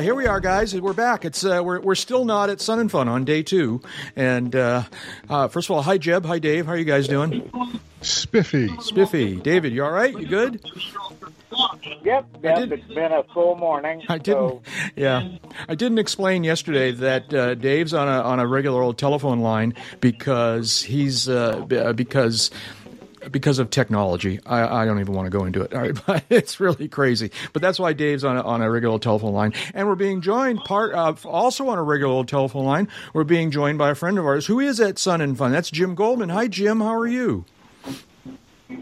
Here we are, guys. We're back. It's we're still not at Sun and Fun on day two. And first of all, hi Jeb, hi Dave. How are you guys doing? Spiffy. David, you all right? You good? Yep, it's been a full morning. I didn't explain yesterday that Dave's on a regular old telephone line because he's because of technology. I don't even want to go into it. All right, but it's really crazy. But that's why Dave's on a regular telephone line. And we're being joined also on a regular telephone line. We're being joined by a friend of ours who is at Sun and Fun. That's Jim Goldman. Hi, Jim. How are you?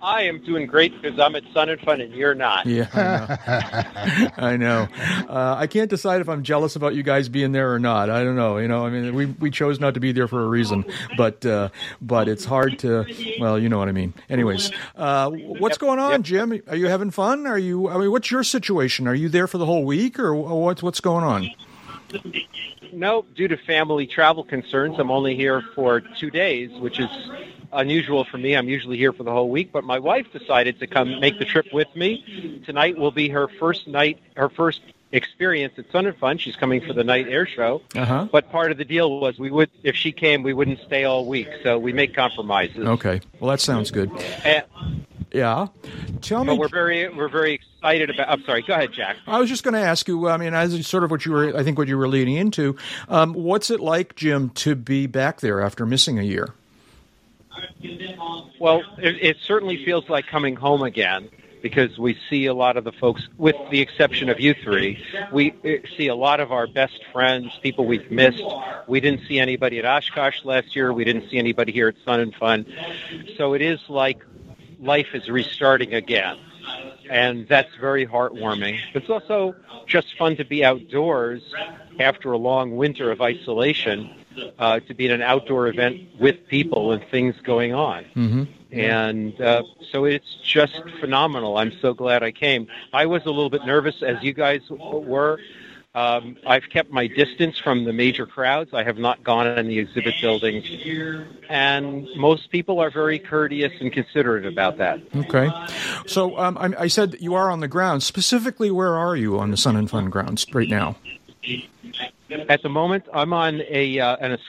I am doing great because I'm at Sun and Fun and you're not. Yeah, I know. I can't decide if I'm jealous about you guys being there or not. I don't know. You know, I mean, we chose not to be there for a reason, but it's hard to. Well, you know what I mean. Anyways, what's going on, Jim? Are you having fun? Are you? I mean, what's your situation? Are you there for the whole week, or what's going on? No, due to family travel concerns, I'm only here for 2 days, which is unusual for me. I'm usually here for the whole week, but my wife decided to come make the trip with me. Tonight will be her first night, her first experience at Sun and Fun. She's coming for the night air show, but part of the deal was if she came, we wouldn't stay all week, so we make compromises. Okay, well that sounds good. Yeah, tell me. But we're very excited about. I'm sorry. Go ahead, Jack. I was just going to ask you. I mean, as sort of what you were. I think what you were leading into. What's it like, Jim, to be back there after missing a year? Well, it certainly feels like coming home again because we see a lot of the folks, with the exception of you three. We see a lot of our best friends, people we've missed. We didn't see anybody at Oshkosh last year. We didn't see anybody here at Sun and Fun. So it is like life is restarting again, and that's very heartwarming. It's also just fun to be outdoors after a long winter of isolation, to be at an outdoor event with people and things going on. Mm-hmm. And so it's just phenomenal. I'm so glad I came. I was a little bit nervous, as you guys were. I've kept my distance from the major crowds. I have not gone in the exhibit building. And most people are very courteous and considerate about that. Okay. So I said that you are on the ground. Specifically, where are you on the Sun and Fun grounds right now? At the moment, I'm on a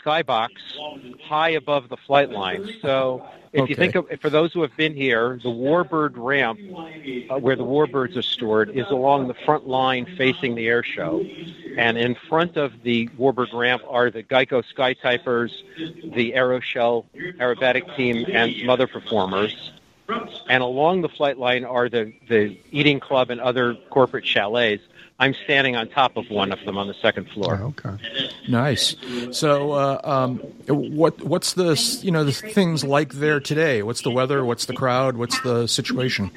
skybox high above the flight line. So you think of, for those who have been here, the Warbird ramp, where the Warbirds are stored, is along the front line facing the air show. And in front of the Warbird ramp are the Geico Skytypers, the AeroShell Aerobatic Team, and some other performers. And along the flight line are the eating club and other corporate chalets. I'm standing on top of one of them on the second floor. Oh, okay, nice. So, what's the the things like there today? What's the weather? What's the crowd? What's the situation?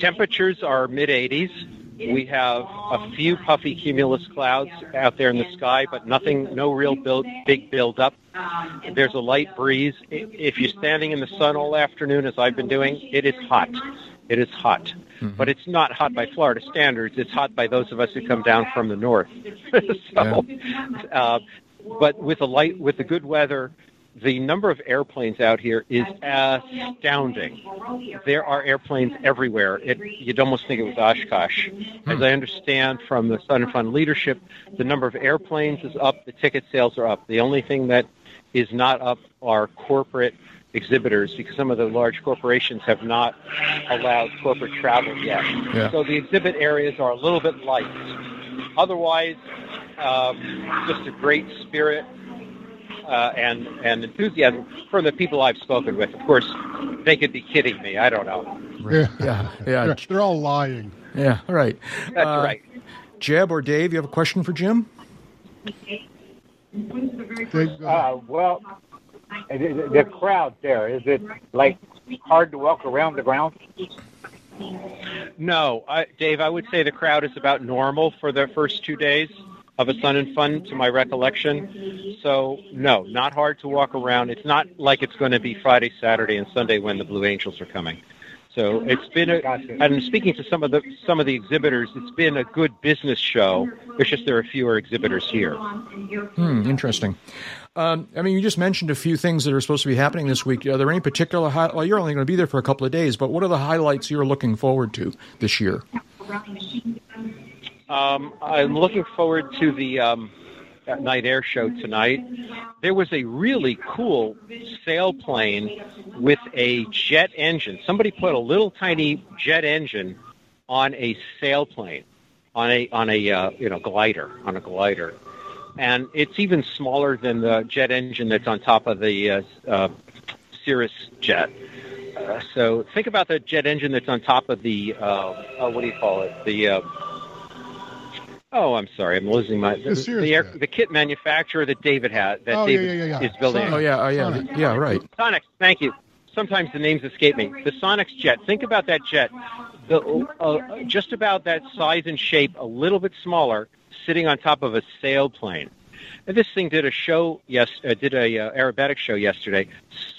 Temperatures are mid 80s. We have a few puffy cumulus clouds out there in the sky, but nothing, no real big buildup. There's a light breeze. If you're standing in the sun all afternoon, as I've been doing, it is hot. It is hot. Mm-hmm. But it's not hot by Florida standards. It's hot by those of us who come down from the north. But with the good weather, the number of airplanes out here is astounding. There are airplanes everywhere. You'd almost think it was Oshkosh. As I understand from the Sun and Fun leadership, the number of airplanes is up. The ticket sales are up. The only thing that is not up are corporate exhibitors, because some of the large corporations have not allowed corporate travel yet. Yeah. So the exhibit areas are a little bit light. Otherwise, just a great spirit. And enthusiasm from the people I've spoken with. Of course, they could be kidding me. I don't know. Right. Yeah. They're all lying. Yeah, right. That's right. Jeb or Dave, you have a question for Jim? Well, the crowd there, is it like hard to walk around the ground? No. Dave, I would say the crowd is about normal for the first 2 days of a Sun and Fun, to my recollection. So, no, not hard to walk around. It's not like it's going to be Friday, Saturday, and Sunday when the Blue Angels are coming. So it's been and speaking to some of the exhibitors, it's been a good business show. It's just there are fewer exhibitors here. Interesting. You just mentioned a few things that are supposed to be happening this week. Are there any particular – well, you're only going to be there for a couple of days, but what are the highlights you're looking forward to this year? I'm looking forward to the night air show tonight. There was a really cool sailplane with a jet engine. Somebody put a little tiny jet engine on a sailplane, on a glider, and it's even smaller than the jet engine that's on top of the Cirrus jet. So think about the jet engine that's on top of the the kit manufacturer that David had, is building. Sonics, thank you. Sometimes the names escape me. The Sonics jet. Think about that jet. Just about that size and shape, a little bit smaller, sitting on top of a sailplane. And this thing did a show. Aerobatic show yesterday.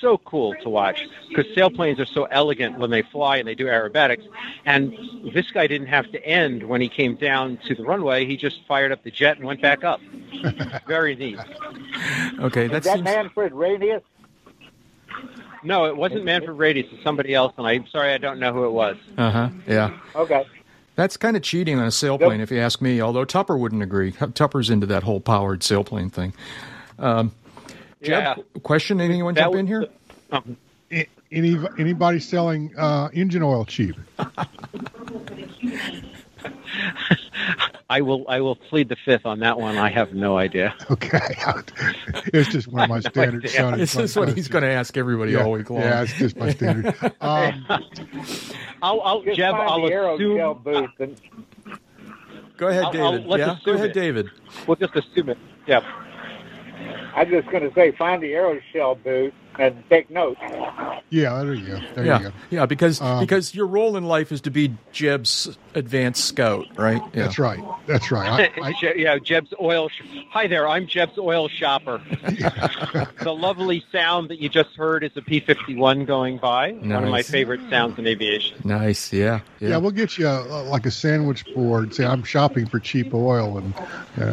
So cool to watch because sailplanes are so elegant when they fly and they do aerobatics. And this guy didn't have to end when he came down to the runway. He just fired up the jet and went back up. Very neat. Okay, that's Manfred Radius. No, it wasn't Manfred Radius. It's somebody else, and I'm sorry I don't know who it was. Yeah. Okay. That's kind of cheating on a sailplane, if you ask me, although Tupper wouldn't agree. Tupper's into that whole powered sailplane thing. Jeb, question? Anyone jump in here? Anybody selling engine oil cheap? I will plead the fifth on that one. I have no idea. Okay. It's just one of my standard. This is what he's going to ask everybody all week long. Yeah, it's just my standard. Go ahead, David. Go ahead, David. We'll just assume it. Yeah. I'm just going to say, find the AeroShell booth and take notes. Yeah, there you go. Yeah, because your role in life is to be Jeb's advanced scout, right? Yeah. That's right. Jeb's oil. Hi there, I'm Jeb's oil shopper. The lovely sound that you just heard is a P-51 going by. Nice. One of my favorite sounds in aviation. Nice, yeah. Yeah, we'll get you like a sandwich board. Say, I'm shopping for cheap oil and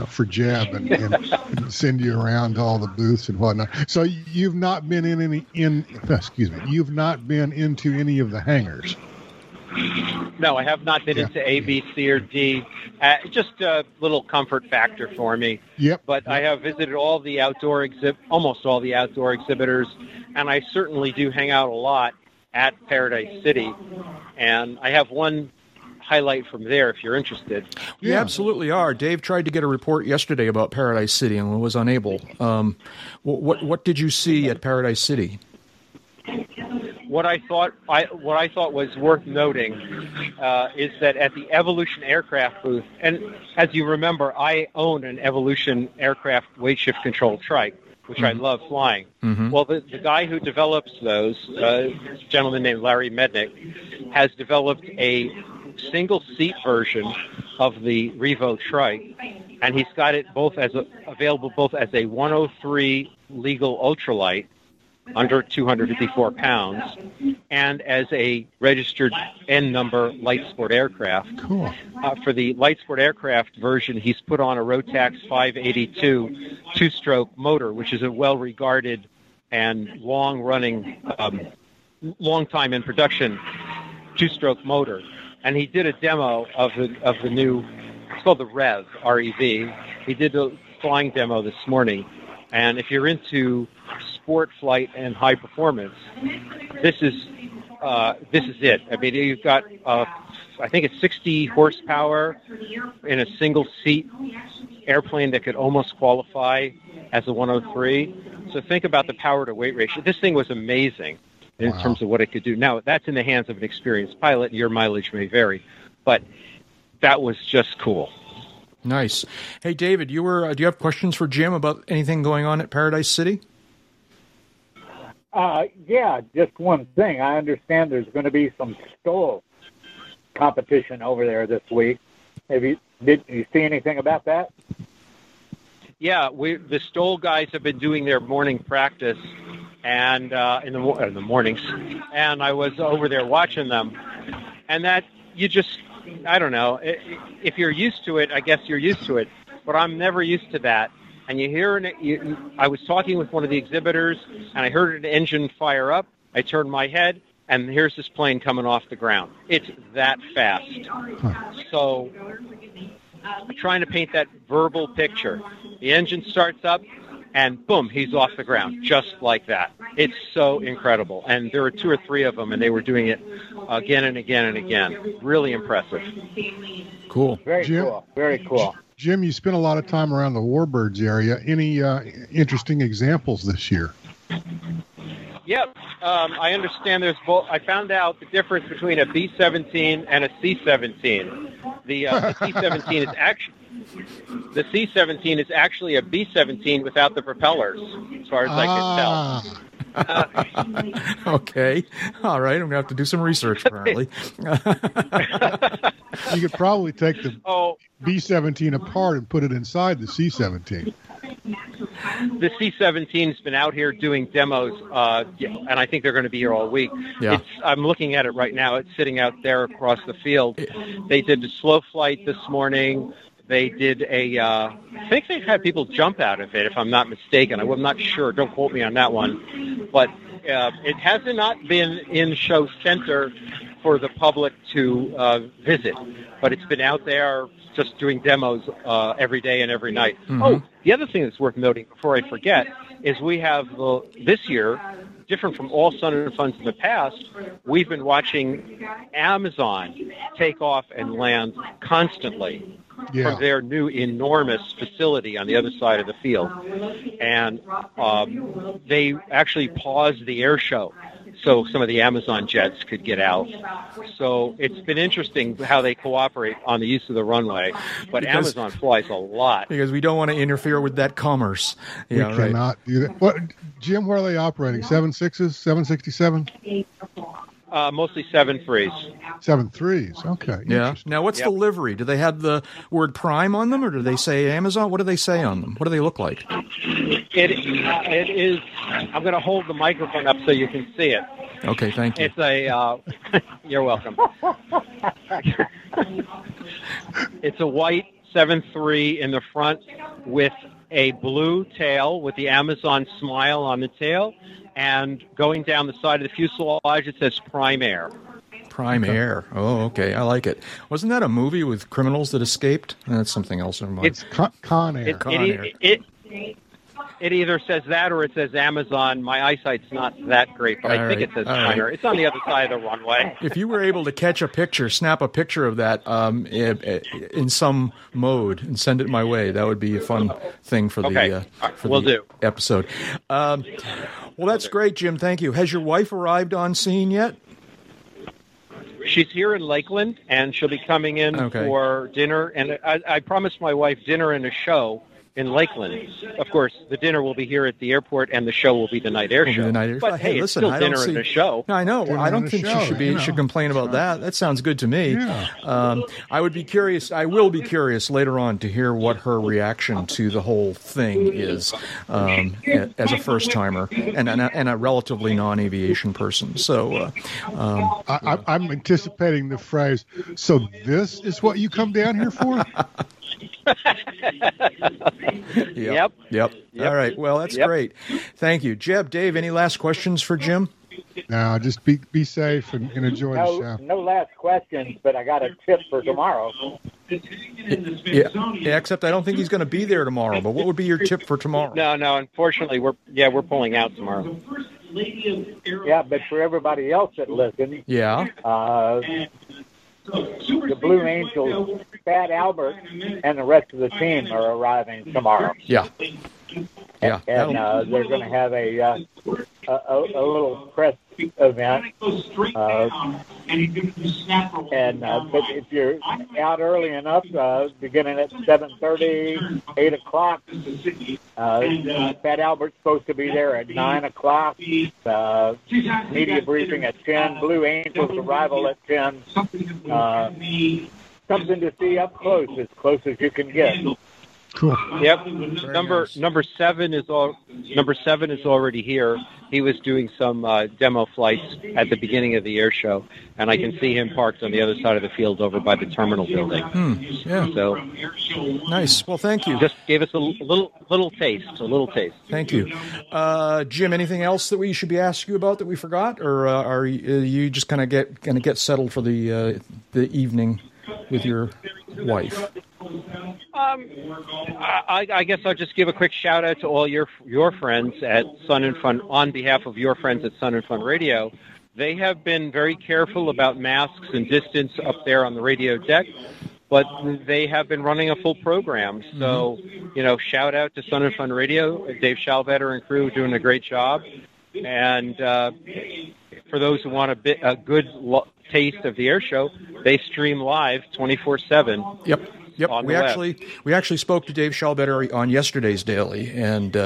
for Jeb, and send you around to all the booths and whatnot. So you've not been you've not been into any of the hangars. No, I have not been into A, B, C, or D. Just a little comfort factor for me. Yep. But I have visited almost all the outdoor exhibitors, and I certainly do hang out a lot at Paradise City. And I have one highlight from there if you're interested. We absolutely are. Dave tried to get a report yesterday about Paradise City and was unable. What did you see at Paradise City? What I thought was worth noting is that at the Evolution Aircraft booth, and as you remember, I own an Evolution Aircraft weight shift control trike, which I love flying. Mm-hmm. Well, the guy who develops those, a gentleman named Larry Mednick, has developed a single-seat version of the Revo Trike, and he's got it available as a 103 legal ultralight under 254 pounds and as a registered N-number light sport aircraft. Cool. For the light sport aircraft version, he's put on a Rotax 582 two-stroke motor, which is a well-regarded and long-running, long-time in production two-stroke motor. And he did a demo of the new, it's called the REV, R-E-V. He did the flying demo this morning. And if you're into sport flight and high performance, this is it. I mean, you've got, I think it's 60 horsepower in a single-seat airplane that could almost qualify as a 103. So think about the power-to-weight ratio. This thing was amazing. In terms of what it could do. Now, that's in the hands of an experienced pilot. Your mileage may vary, but that was just cool. Nice. Hey, David, do you have questions for Jim about anything going on at Paradise City? Yeah, just one thing. I understand there's going to be some Stoll competition over there this week. Did you see anything about that? Yeah, the Stoll guys have been doing their morning practice. And in the mornings, and I was over there watching them, and that I don't know, if you're used to it, I guess you're used to it, but I'm never used to that. And I was talking with one of the exhibitors, and I heard an engine fire up. I turned my head, and here's this plane coming off the ground. It's that fast. So trying to paint that verbal picture. The engine starts up, and boom, he's off the ground, just like that. It's so incredible. And there were two or three of them, and they were doing it again and again and again. Really impressive. Cool. Very cool. Very cool. Jim, you spent a lot of time around the Warbirds area. Any interesting examples this year? Yep. I understand there's both. I found out the difference between a B-17 and a C-17. The C-17 is actually... The C-17 is actually a B-17 without the propellers, as far as I can tell. Okay. All right. I'm going to have to do some research, apparently. You could probably take the B-17 apart and put it inside the C-17. The C-17's been out here doing demos, and I think they're going to be here all week. Yeah. I'm looking at it right now. It's sitting out there across the field. They did a slow flight this morning. They did I think they've had people jump out of it, if I'm not mistaken. I'm not sure. Don't quote me on that one. But it has not been in show center for the public to visit. But it's been out there just doing demos every day and every night. Mm-hmm. Oh, the other thing that's worth noting before I forget is we have this year, different from all Sun and Funds in the past, we've been watching Amazon take off and land constantly. Yeah. From their new enormous facility on the other side of the field. And they actually paused the air show so some of the Amazon jets could get out. So it's been interesting how they cooperate on the use of the runway. But Amazon flies a lot. Because we don't want to interfere with that commerce. Yeah, we cannot do that. What, Jim, where are they operating? 7.6s? 767? Mostly 7.3s. 7.3s, okay. Yeah. Now, what's the livery? Do they have the word Prime on them, or do they say Amazon? What do they say on them? What do they look like? It is. I'm going to hold the microphone up so you can see it. Okay, thank you. It's a. You're welcome. It's a white 7.3 in the front with a blue tail with the Amazon smile on the tail. And going down the side of the fuselage, it says Prime Air. Prime Air. Oh, okay. I like it. Wasn't that a movie with criminals that escaped? That's something else. Never mind. It's Con Air. It either says that or it says Amazon. My eyesight's not that great, but I think it says Con Air. Right. It's on the other side of the runway. If you were able to snap a picture of that in some mode and send it my way, that would be a fun thing for the episode. Well, that's great, Jim. Thank you. Has your wife arrived on scene yet? She's here in Lakeland, and she'll be coming in for dinner. And I promised my wife dinner and a show in Lakeland. Of course, the dinner will be here at the airport, and the show will be the night air show. But hey, listen, it's still dinner and a show. No, I know. I don't think she should complain about that. That sounds good to me. Yeah. I will be curious later on to hear what her reaction to the whole thing is as a first-timer and a relatively non-aviation person. So I'm anticipating the phrase, so this is what you come down here for? Yep. All right. Well, that's great. Thank you, Jeb. Dave, any last questions for Jim? No, just be safe and enjoy the show. No last questions, but I got a tip for tomorrow. Yeah, except I don't think he's going to be there tomorrow. But what would be your tip for tomorrow? No. Unfortunately, we're pulling out tomorrow. Yeah, but for everybody else that listens, the Blue Angels, Fat Albert, and the rest of the team are arriving tomorrow. Yeah. And they're going to have a little press event. But if you're out early enough, beginning at 7:30, 8 o'clock, Fat Albert's supposed to be there at 9 o'clock. Media briefing at 10. Blue Angels arrival at 10. Something to see up close as you can get. Cool. Yep. Number seven is already here. He was doing some demo flights at the beginning of the air show, and I can see him parked on the other side of the field over by the terminal building. So nice. Well, thank you. Just gave us a little taste. Thank you, Jim. Anything else that we should be asking you about that we forgot, or are you just kind of going to get settled for the evening with your wife? I guess I'll just give a quick shout out to all your friends at Sun and Fun on behalf of your friends at Sun and Fun Radio. They have been very careful about masks and distance up there on the radio deck, but they have been running a full program. So, you know, shout out to Sun and Fun Radio. Dave Schalvetter and crew doing a great job. And for those who want a good taste of the air show, they stream live 24/7. Yep. We actually spoke to Dave Schalvetter on yesterday's daily, and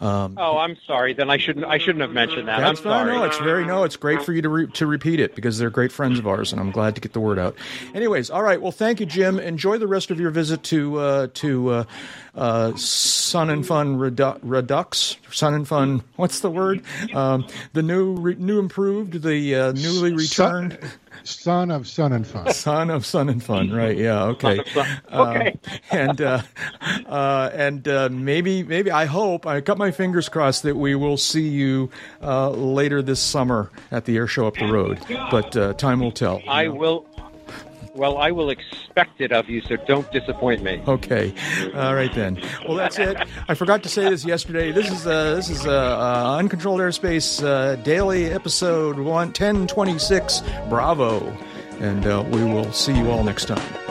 I'm sorry. Then I shouldn't have mentioned that. I'm sorry. No, it's great for you to repeat it because they're great friends of ours, and I'm glad to get the word out. Anyways, all right. Well, thank you, Jim. Enjoy the rest of your visit to Sun and Fun Redux. Sun and Fun. What's the word? The new improved, the newly returned. Son of Sun and Fun. Son of Sun and Fun, right? Yeah, okay. Okay. And maybe I got my fingers crossed that we will see you later this summer at the air show up the road. But time will tell. I will. Well, I will expect it of you, so don't disappoint me. Okay. All right, then. Well, that's it. I forgot to say this yesterday. This is Uncontrolled Airspace Daily Episode 1026. Bravo. And we will see you all next time.